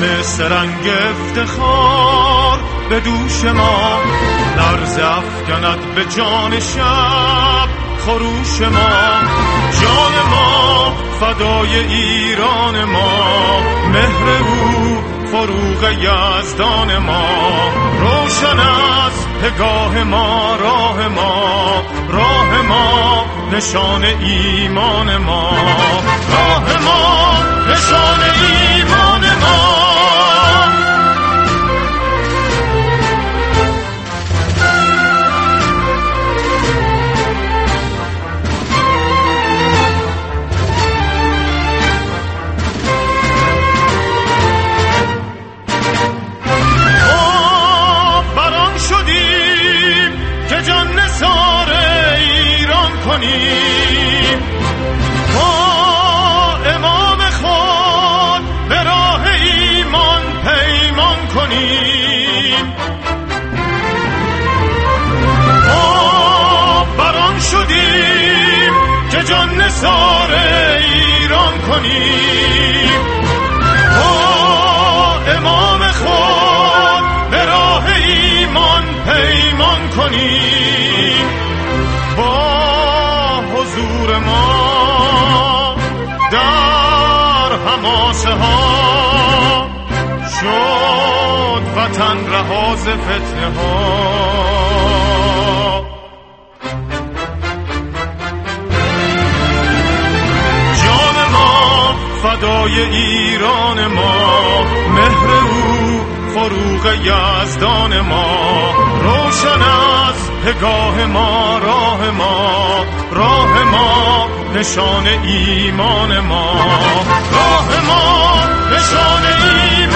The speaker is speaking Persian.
غم سرنگ افتخار به دوش ما لرز افکند، به جان شب خروش ما. جان ما فدای ایران ما، مهر او فروغ یزدان ما. روشن است پگاه ما، راه ما، راه ما نشان ایمان ما، راه ما نشان ایمان ما. ما امام خود به راه ایمان پیمان کنیم. ما بران شدیم که جان نثار ایران کنیم. ما امام خود به راه ایمان پیمان کنیم. با حضور ما در حماسه ها شد وطن رها ز فتنه ها. جان ما فدای ایران ما، مهر او فروغ یزدان ما. روشن است پگاه ما، راه ما، راه ما نشان ایمان ما، راه ما نشان ایمان